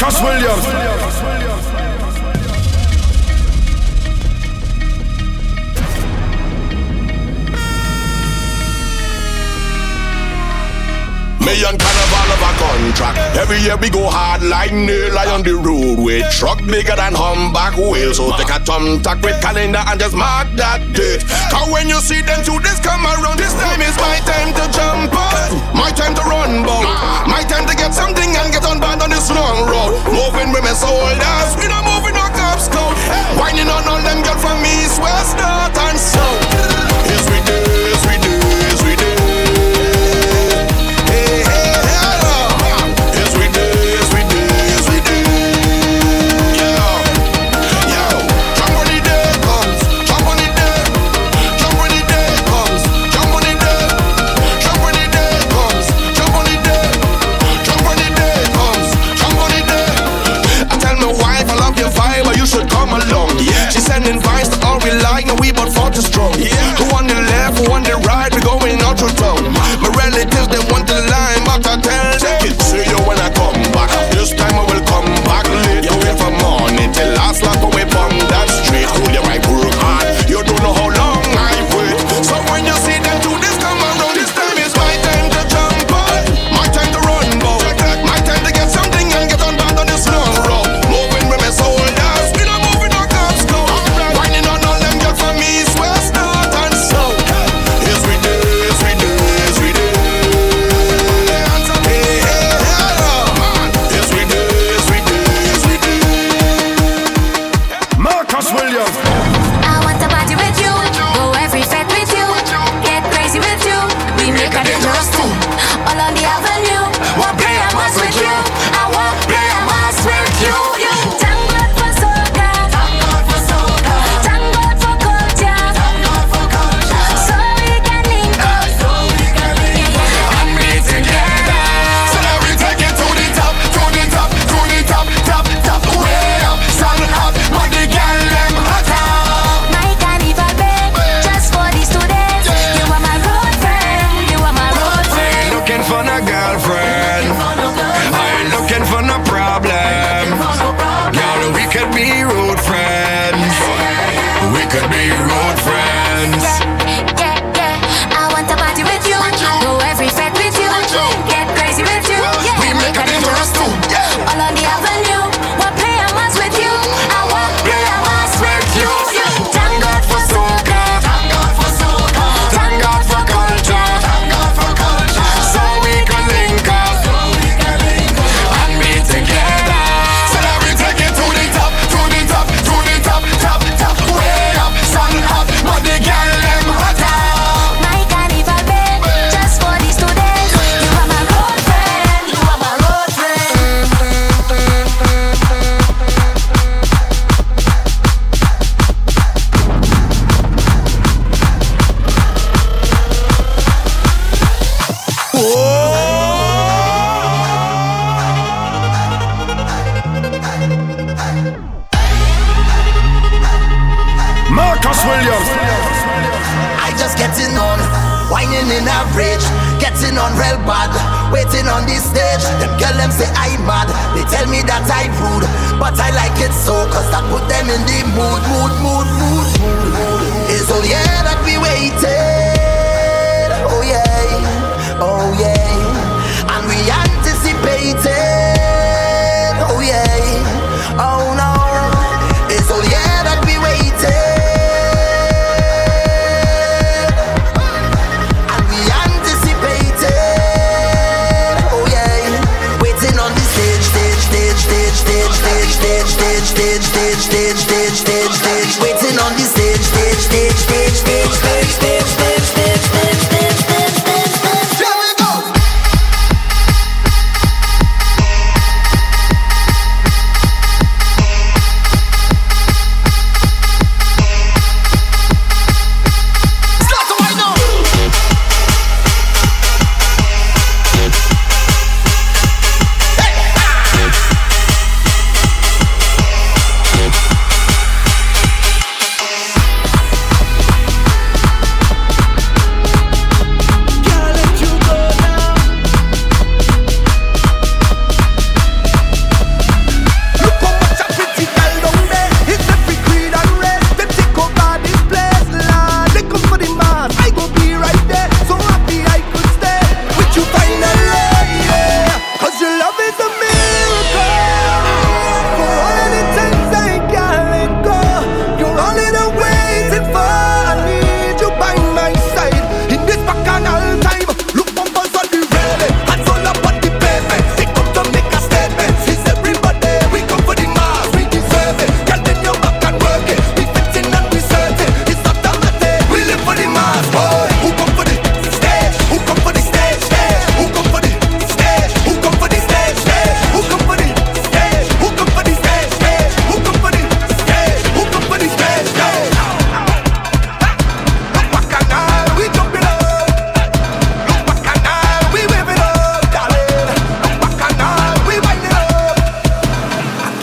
Marcus Williams. Million carnival of a contract. Every year we go hard like nail on the road with truck bigger than humpback whale. So take a thumbtack with calendar and just mark that date. Cause when you see them two this come around, this time is my time to jump up, my time to run bout, my time to get something and get unbound on this long road. Moving with my soldiers, we not moving no cop scout. Winding on all them girls from east, west, north and south. Yes we do, yes we do, yes we do.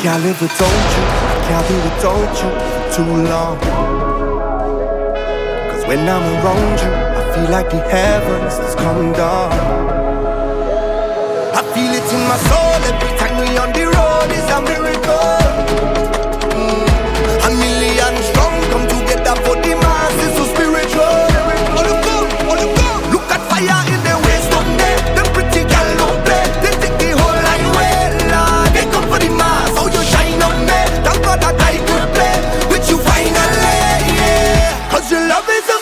Can't live without you, can't be without you for too long. Cause when I'm around you, I feel like the heavens has come down. I feel it in my soul every time we on the road. It's a miracle. A million strong come together for the masses, so spiritual. Look at fire in the waist, don't they? The pretty girl don't play. They take the whole line away, Lord. They come for the mass. Oh, you shine on me. Thank God that I could play with you finally, yeah. Cause your love is a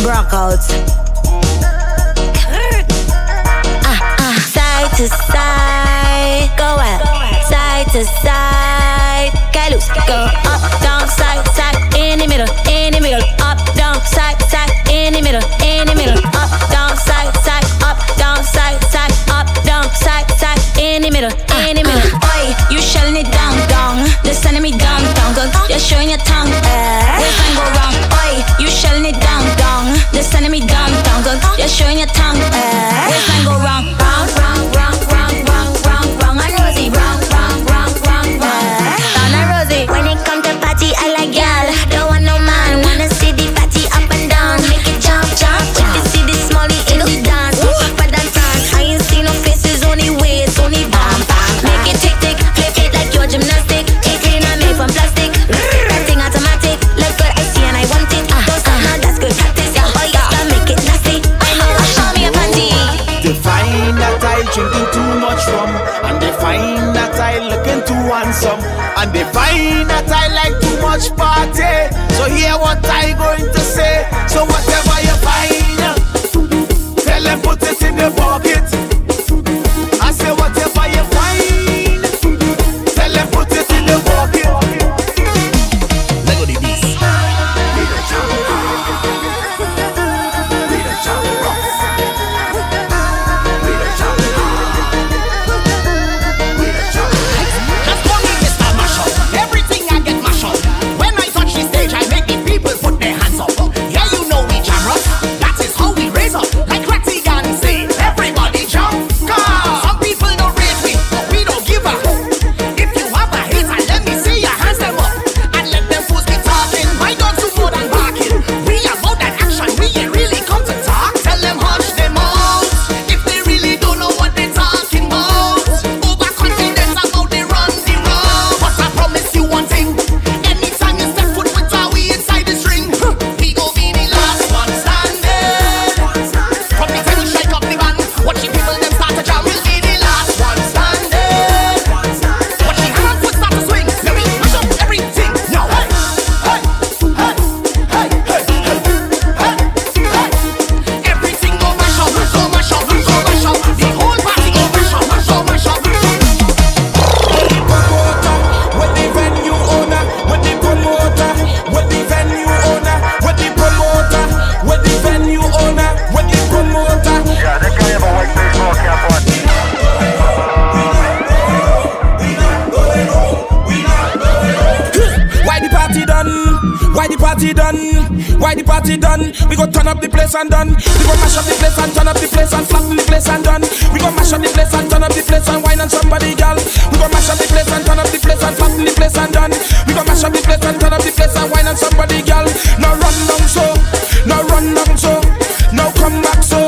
brockouts. Side to side, go out. Side to side, get loose. Go up, down, side, side, in the middle, in the middle. Up, down, side, side, in the middle, in the middle. Up, down, side, side, up, down, side, side. Up, down, side, side, in the middle, in the middle. Oi, you shelling it down, down. They're sending me down, down, down. You're showing your tongue, we can't go wrong. Oi, you shelling it down, down. They're sending me down, down, down. You're showing your tongue, we can't go wrong. Round, round, round, round, round, round, round and rosy. Round, round, round, round, round, round and rosy. When it comes to party, I like y'all. Don't want no man, wanna see the party up and down. Make it jump, jump, jump. When you see the smallie in the dance, papa dance, dance. I ain't see no faces, only waves, only bam, bam. Make it tick, tick, flip it like your gymnastic. It's in and made from plastic. Drinking too much rum, and they find that I looking too handsome, and they find that I like too much party. So hear what I going to say. So whatever you find, tell them put it in the bucket. I say whatever you find, tell them put it in the bucket. Let go the beast. Need a challenge. Need a challenge. We go turn up the place and done. We go mash up the place and turn up the place and flatten the place and done. We go mash up the place and turn up the place and wine on somebody, girl. We go mash up the place and turn up the place and flatten the place and done. We go mash up the place and turn up the place and wine on somebody, girl. Now run down so, now run down so, now come back so,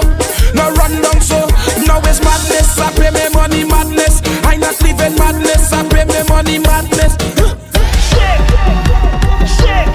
now run down so. Now it's madness, I pay me money, madness. I'm not living madness, I pay me money, madness. Shake, shake, shake.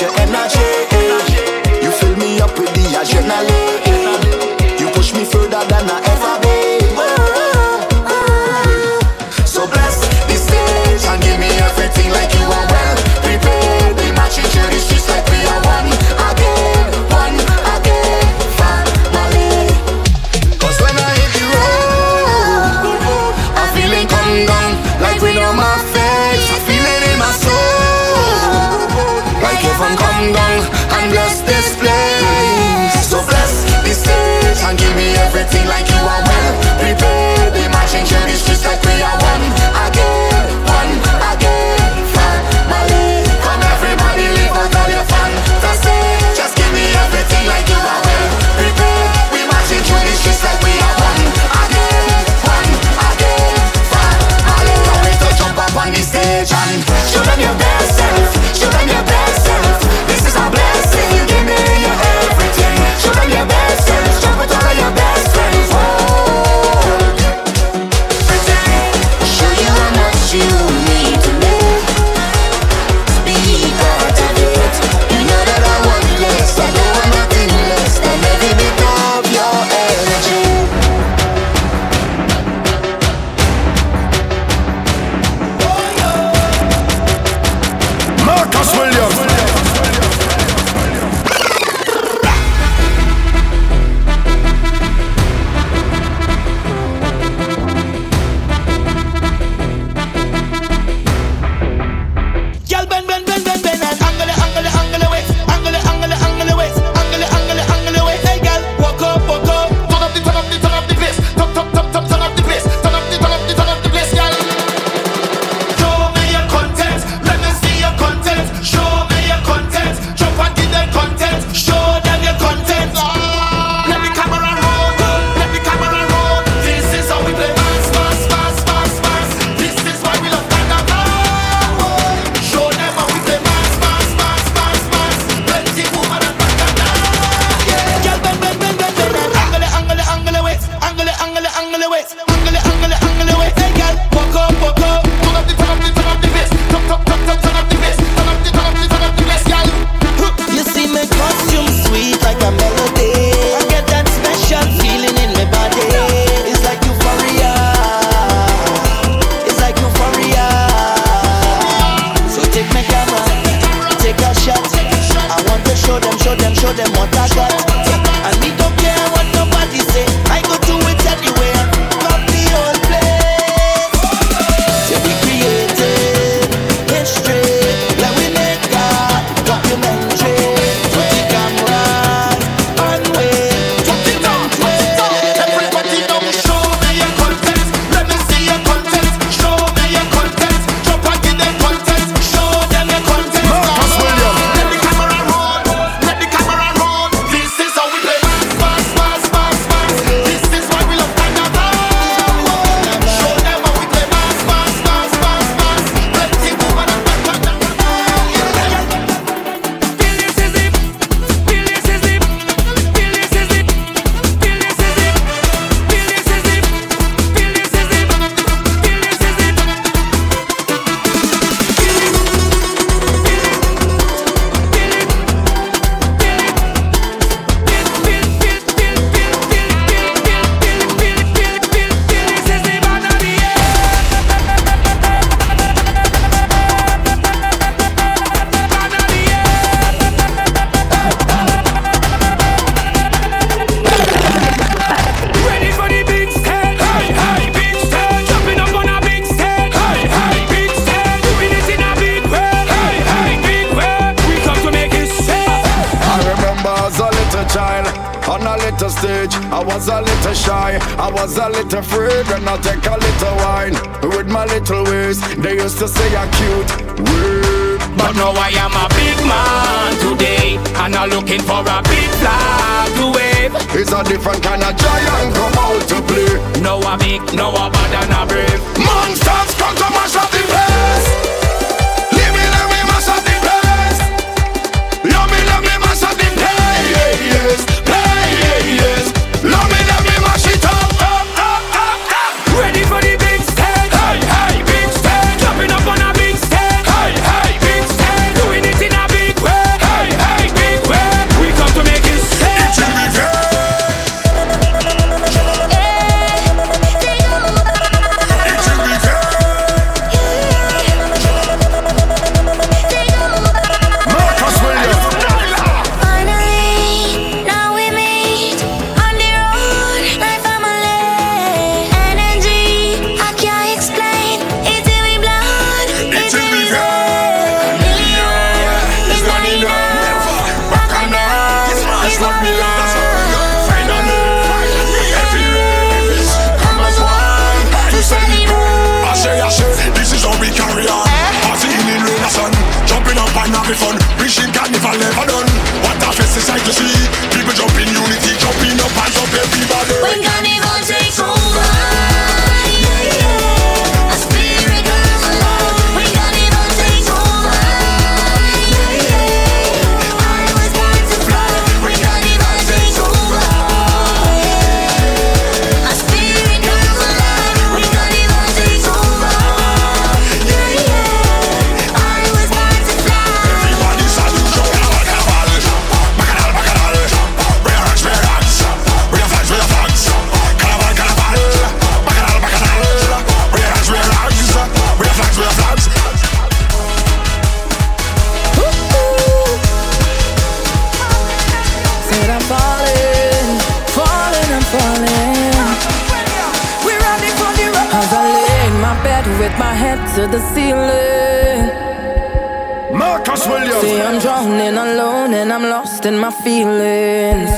match your energy. You fill me up with the adrenaline. You push me further than I ever been. So bless this stage and give me everything like you are well prepared. We match each other just like we are one again, one again, family. 'Cause when I hit the road, I'm feeling come down like we know my face. I feel it in my soul. Heaven come down and bless this place. So bless this stage and give me everything like you are well prepared. Be matching journeys just like we are one again, family. Come everybody, leave out all your fantasy. Just give me everything like you are well prepared. We matching journeys just like we are one again, family. Come with to jump up on the stage and show them your best self. Show them your best. Hey! the fun. Rich in carnival never done. What a fest is like to see. People jump in unity, jumping up, hands up, everybody. When carnival takes over. My head to the ceiling. Marcus Williams. See, I'm drowning alone and I'm lost in my feelings.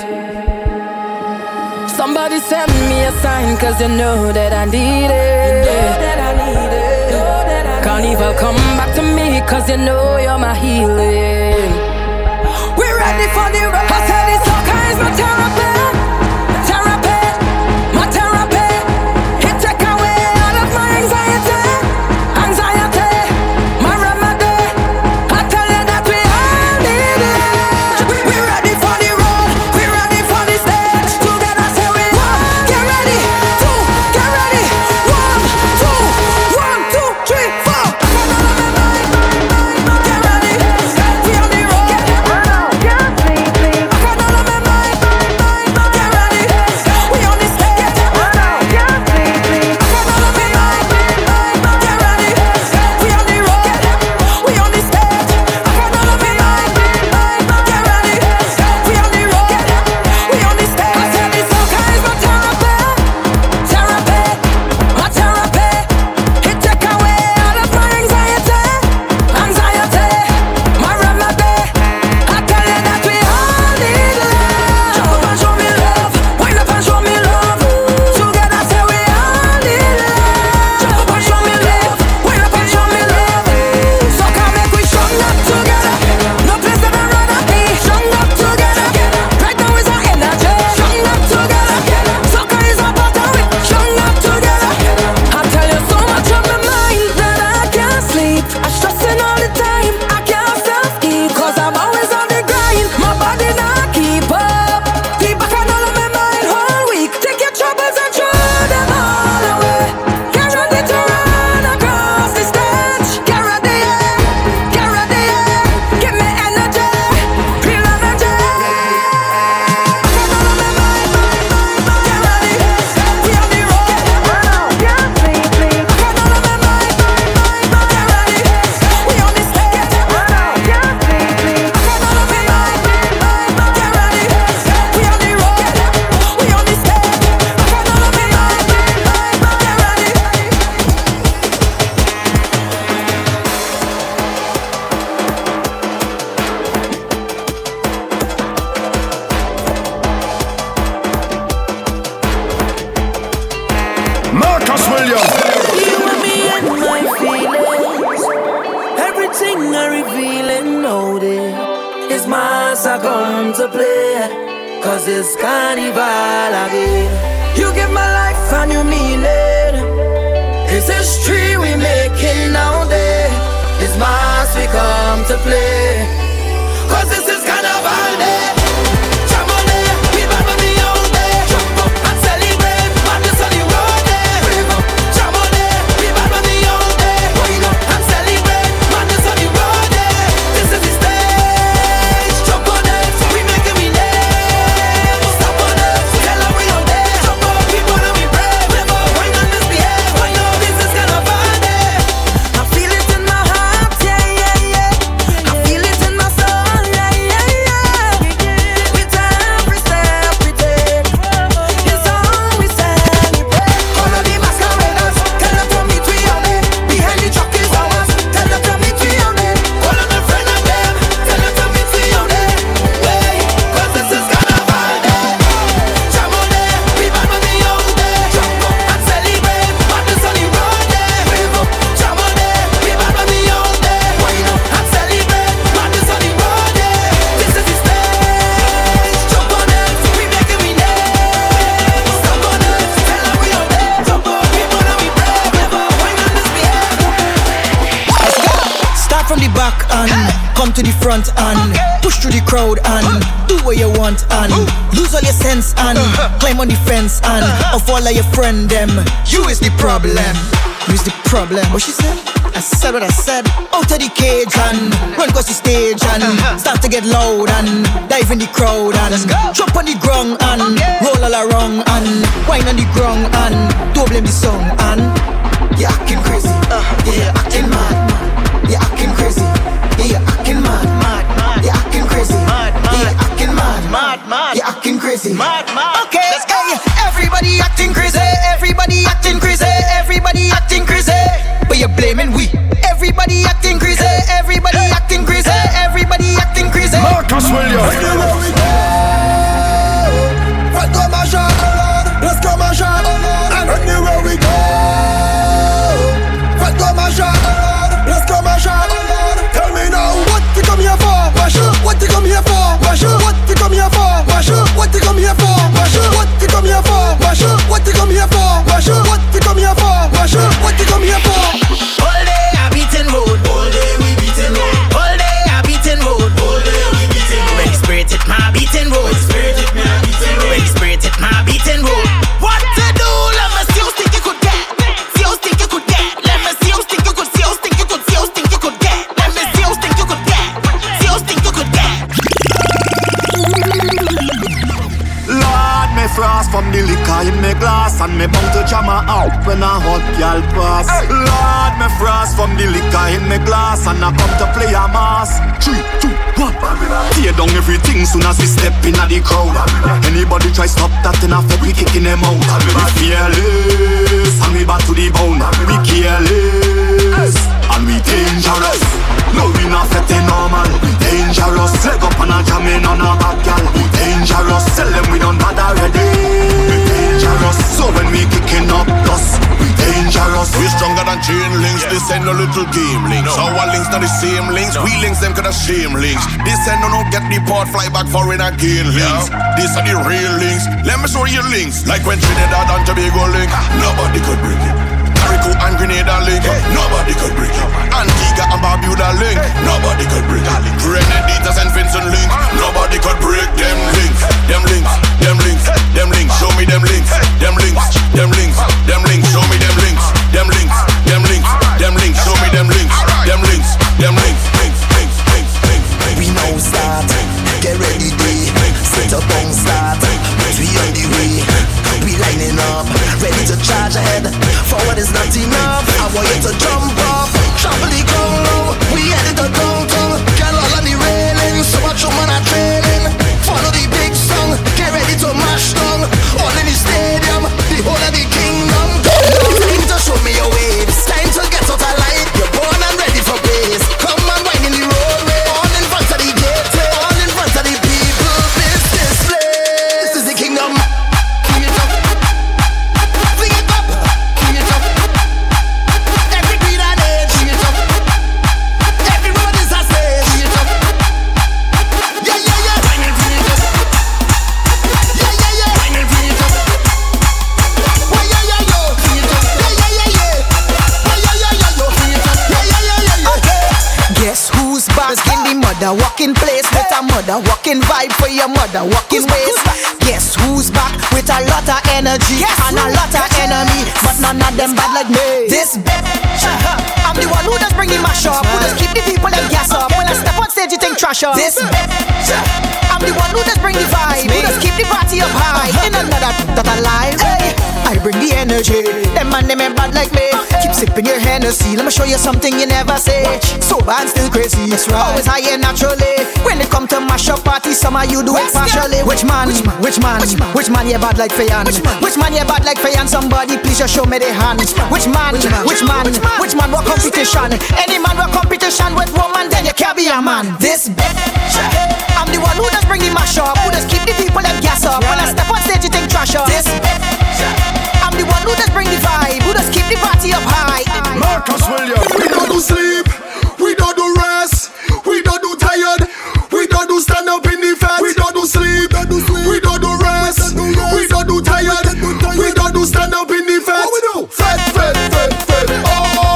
Somebody send me a sign, cause you know that I need it. Can't even come back to me, cause you know you're my healing. We're ready for the ride. I said this sucker is my therapy. to the front and push through the crowd and do what you want and lose all your sense and climb on the fence and unfollow your friend them. You is the problem. You is the problem. What she said? I said what I said. Out of the cage and run across the stage and start to get loud and dive in the crowd and drop on the ground and roll all around and whine on the ground and don't blame the song and you're acting crazy. Yeah, you're acting mad. You're acting crazy, yeah, acting mad, mad, mad. You're acting crazy, mad, mad. You're acting mad, mad, mad. You're acting crazy, mad, mad. Okay, let's go. Everybody acting crazy, everybody acting crazy, everybody acting crazy. But you're blaming we. Everybody acting crazy, everybody acting crazy, everybody acting crazy. Marcus Williams. Anywhere we go, let's go march along. Let's go march along. Anywhere we go, let's go march along. Let's go march along. Tell me now, what you come here for? March up. What you come here for? March up. What you come here for? March up. What you come here for? March up. What you come here for? March up. What you come here for? March up. What you come here for? March up. What you come here for? All day I beating road. All day we beating road. All day I beating road. All day we beating road. When the spirit hit my beating road. When the spirit hit my beating road. What to do? Let me see you think you could get. See you think you could get. Let me see you think you could. Frost from the liquor in my glass and me bound to jam her out when a hot girl pass. Hey. Lord, me frost from the liquor in my glass and I come to play a mass. 3, 2, 1. Tear down everything soon as we step in the crowd. Anybody try stop that in a fuck, we kicking them out. We fearless and we back to the bone. We careless and we dangerous. No, we not fetty normal. We dangerous. Leg up and a jamming on a bad girl. We dangerous. Tell them we don't bother already. We dangerous, so when we kicking up dust, we dangerous. We stronger than chain links, yeah. This ain't no little game links. No. Our links not the same links, no. We links them coulda shame links. This ain't no get the port fly back foreign again links. Yeah. These are the real links. Let me show you links, like when Trinidad and Tobago link. Nobody could break it. Carrico and Grenada link, hey. Nobody could break it. Antigua and Barbuda link, hey. Nobody could break it. Grenaditas and Vincent link, nobody could break them links, hey. Them links. Them links, them links, show me them links, them links, them links, them links, show me them links, them links, them links, them links, show me them links, them links, them links, links. We now start, get ready day, set up and start, we on the way, we lining up, ready to charge ahead, forward is not enough, I want you to jump up, trample the ground low, we headed to downtown, get all on the railing, so much human are trailing, follow the big song, get ready to mash down, all in the stadium, the whole of the kingdom. Time to show me your waves, time to get out of line. You're born and ready for place. Come and wind in the roadway, all in front of the gate, all in front of the people. This place, this is the kingdom. Bring it up, bring it up, bring it up. Every breed and age, bring it up. Every road is a stage, bring it up. Yeah, yeah, yeah. Mother walking place with a mother walking vibe for your mother walking ways. Guess who's back with a lot of energy and a lot of enemy, but none of them bad like me. This bitch, I'm the one who does bring the mash up, who does keep the people and gas up. When I step on stage, you think trash up. This bitch, I'm the one who does bring the vibe, who does keep the party up high. In another that alive, hey, I bring the energy. Them man them ain't bad like me. Keep sipping your Hennessy, let me show you something you never say. Sober and still crazy, that's right. Always high and naturally. When it come to mash-up parties, some of you do it partially. Which man? Which man? Which man you bad like Fayan? Which man you bad like Fayan? Somebody please just show me the hand. Which man? Which man? Which man what competition? Any man what competition with woman, then you can't be a man. This bitch, I'm the one who does bring the mash-up, who does keep the people and gas up. When I step on stage, you think trash up. This bitch, I'm the one who does bring the vibe, who does keep the party up high. Marcus Williams. We don't do sleep, we don't do rest. We don't do tired, we don't do stand up in the fence. We don't do sleep, we don't do rest. We don't do tired, we don't do stand up in the fence. We do fed, fed, fed, fed. All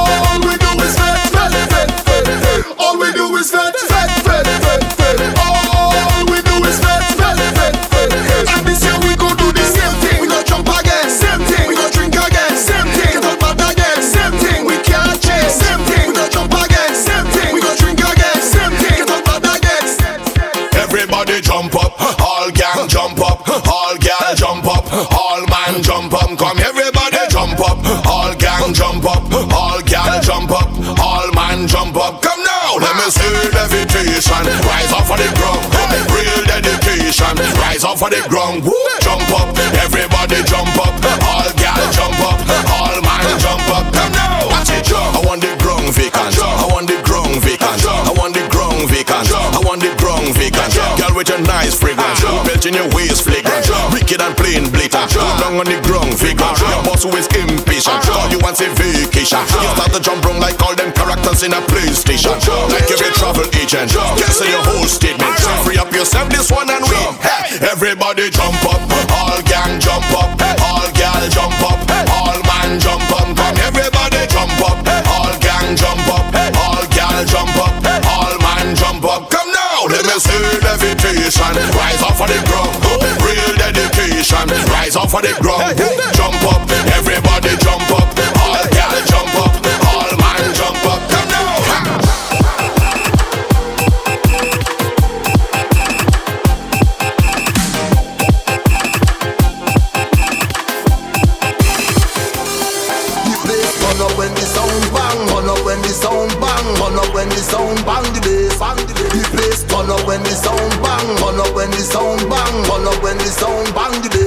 we do is fed, fed, fed, fed. All we do is fed, fed, fed. and still levitation. Rise up for the ground, real dedication. Rise up for the ground, jump up, everybody jump up. All gal jump up, all man jump up. Watch it jump. I want the ground vacant. I want the ground vacant. I want the ground vacant. I want the ground vacant. Girl with your nice fragrance, belt in your waist flagrant, wicked and plain blatant. Down on the ground vacant. Your boss who is impatient, all you want is vacation. You start to jump round like all them characters in a PlayStation. Like every travel agent, cancel your whole statement. Free up yourself this one and we. Hey, everybody jump up, all gang jump up, all gal jump up, all man jump up. Come everybody jump up, all gang jump up, all gal jump up, all man jump up. Come now, let me see levitation. Rise up for the ground, real dedication. Rise up for the ground, jump up, everybody jump up, all gal jump up, all man jump up. Come now. When the sound bang, the bass bang, the place. Turn up when the sound bang, turn up when the sound bang, turn up when the sound bang, the bass.